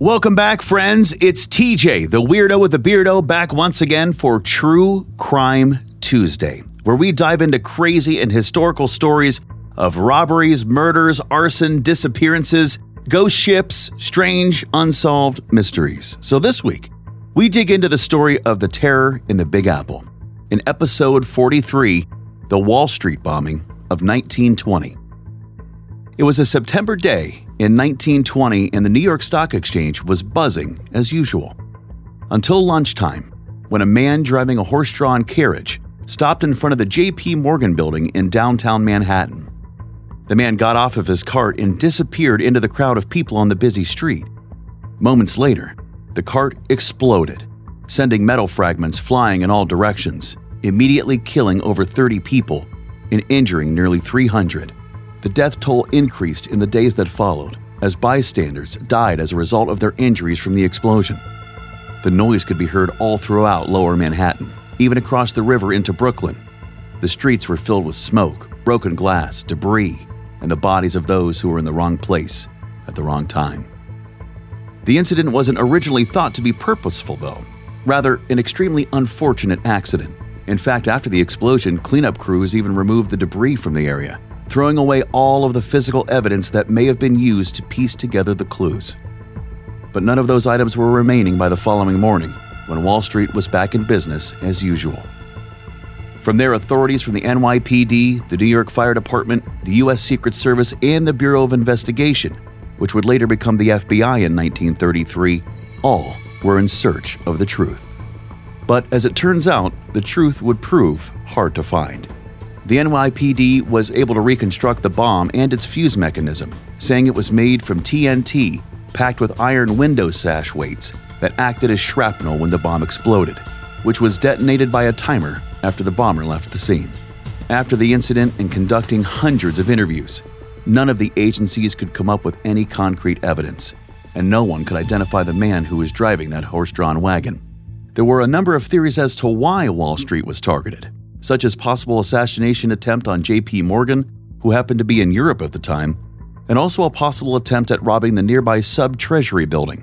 Welcome back, friends. It's TJ, the weirdo with the beardo, back once again for True Crime Tuesday, where we dive into crazy and historical stories of robberies, murders, arson, disappearances, ghost ships, strange unsolved mysteries. So this week, we dig into the story of the terror in the Big Apple. In episode 43, the Wall Street bombing of 1920. It was a September day in 1920 and the New York Stock Exchange was buzzing as usual. Until lunchtime, when a man driving a horse-drawn carriage stopped in front of the J.P. Morgan building in downtown Manhattan. The man got off of his cart and disappeared into the crowd of people on the busy street. Moments later, the cart exploded, sending metal fragments flying in all directions, immediately killing over 30 people and injuring nearly 300. The death toll increased in the days that followed, as bystanders died as a result of their injuries from the explosion. The noise could be heard all throughout lower Manhattan, even across the river into Brooklyn. The streets were filled with smoke, broken glass, debris, and the bodies of those who were in the wrong place at the wrong time. The incident wasn't originally thought to be purposeful, though. Rather, an extremely unfortunate accident. In fact, after the explosion, cleanup crews even removed the debris from the area, throwing away all of the physical evidence that may have been used to piece together the clues. But none of those items were remaining by the following morning, when Wall Street was back in business as usual. From there, authorities from the NYPD, the New York Fire Department, the U.S. Secret Service, and the Bureau of Investigation, which would later become the FBI in 1933, all were in search of the truth. But as it turns out, the truth would prove hard to find. The NYPD was able to reconstruct the bomb and its fuse mechanism, saying it was made from TNT packed with iron window sash weights that acted as shrapnel when the bomb exploded, which was detonated by a timer after the bomber left the scene. After the incident and conducting hundreds of interviews, none of the agencies could come up with any concrete evidence, and no one could identify the man who was driving that horse-drawn wagon. There were a number of theories as to why Wall Street was targeted, such as possible assassination attempt on J.P. Morgan, who happened to be in Europe at the time, and also a possible attempt at robbing the nearby sub-treasury building,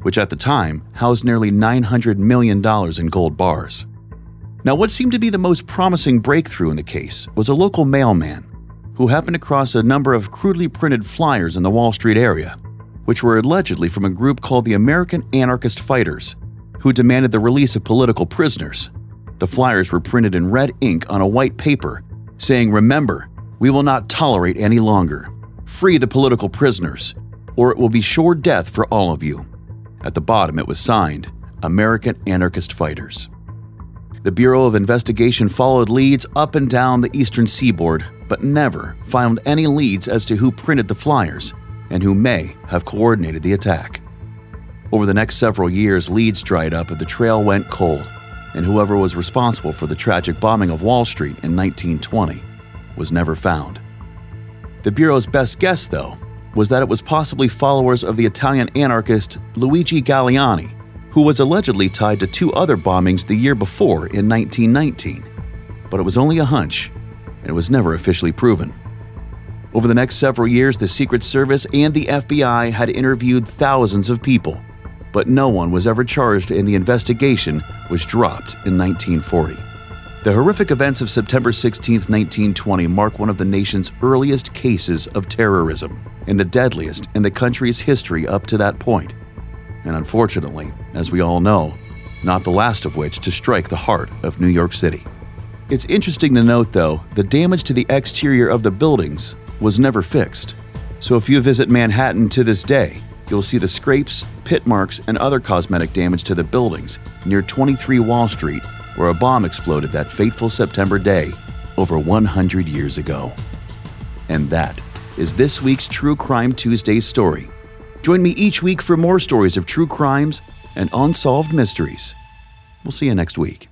which at the time housed nearly $900 million in gold bars. Now, what seemed to be the most promising breakthrough in the case was a local mailman who happened across a number of crudely printed flyers in the Wall Street area, which were allegedly from a group called the American Anarchist Fighters, who demanded the release of political prisoners. The flyers were printed in red ink on a white paper, saying, "Remember, we will not tolerate any longer. Free the political prisoners, or it will be sure death for all of you." At the bottom, it was signed, American Anarchist Fighters. The Bureau of Investigation followed leads up and down the eastern seaboard, but never found any leads as to who printed the flyers and who may have coordinated the attack. Over the next several years, leads dried up and the trail went cold, and whoever was responsible for the tragic bombing of Wall Street in 1920 was never found. The Bureau's best guess, though, was that it was possibly followers of the Italian anarchist Luigi Galliani, who was allegedly tied to two other bombings the year before in 1919. But it was only a hunch, and it was never officially proven. Over the next several years, the Secret Service and the FBI had interviewed thousands of people, but no one was ever charged and the investigation was dropped in 1940. The horrific events of September 16, 1920 mark one of the nation's earliest cases of terrorism and the deadliest in the country's history up to that point. And unfortunately, as we all know, not the last of which to strike the heart of New York City. It's interesting to note, though, the damage to the exterior of the buildings was never fixed. So if you visit Manhattan to this day, you'll see the scrapes, pit marks, and other cosmetic damage to the buildings near 23 Wall Street, where a bomb exploded that fateful September day over 100 years ago. And that is this week's True Crime Tuesday story. Join me each week for more stories of true crimes and unsolved mysteries. We'll see you next week.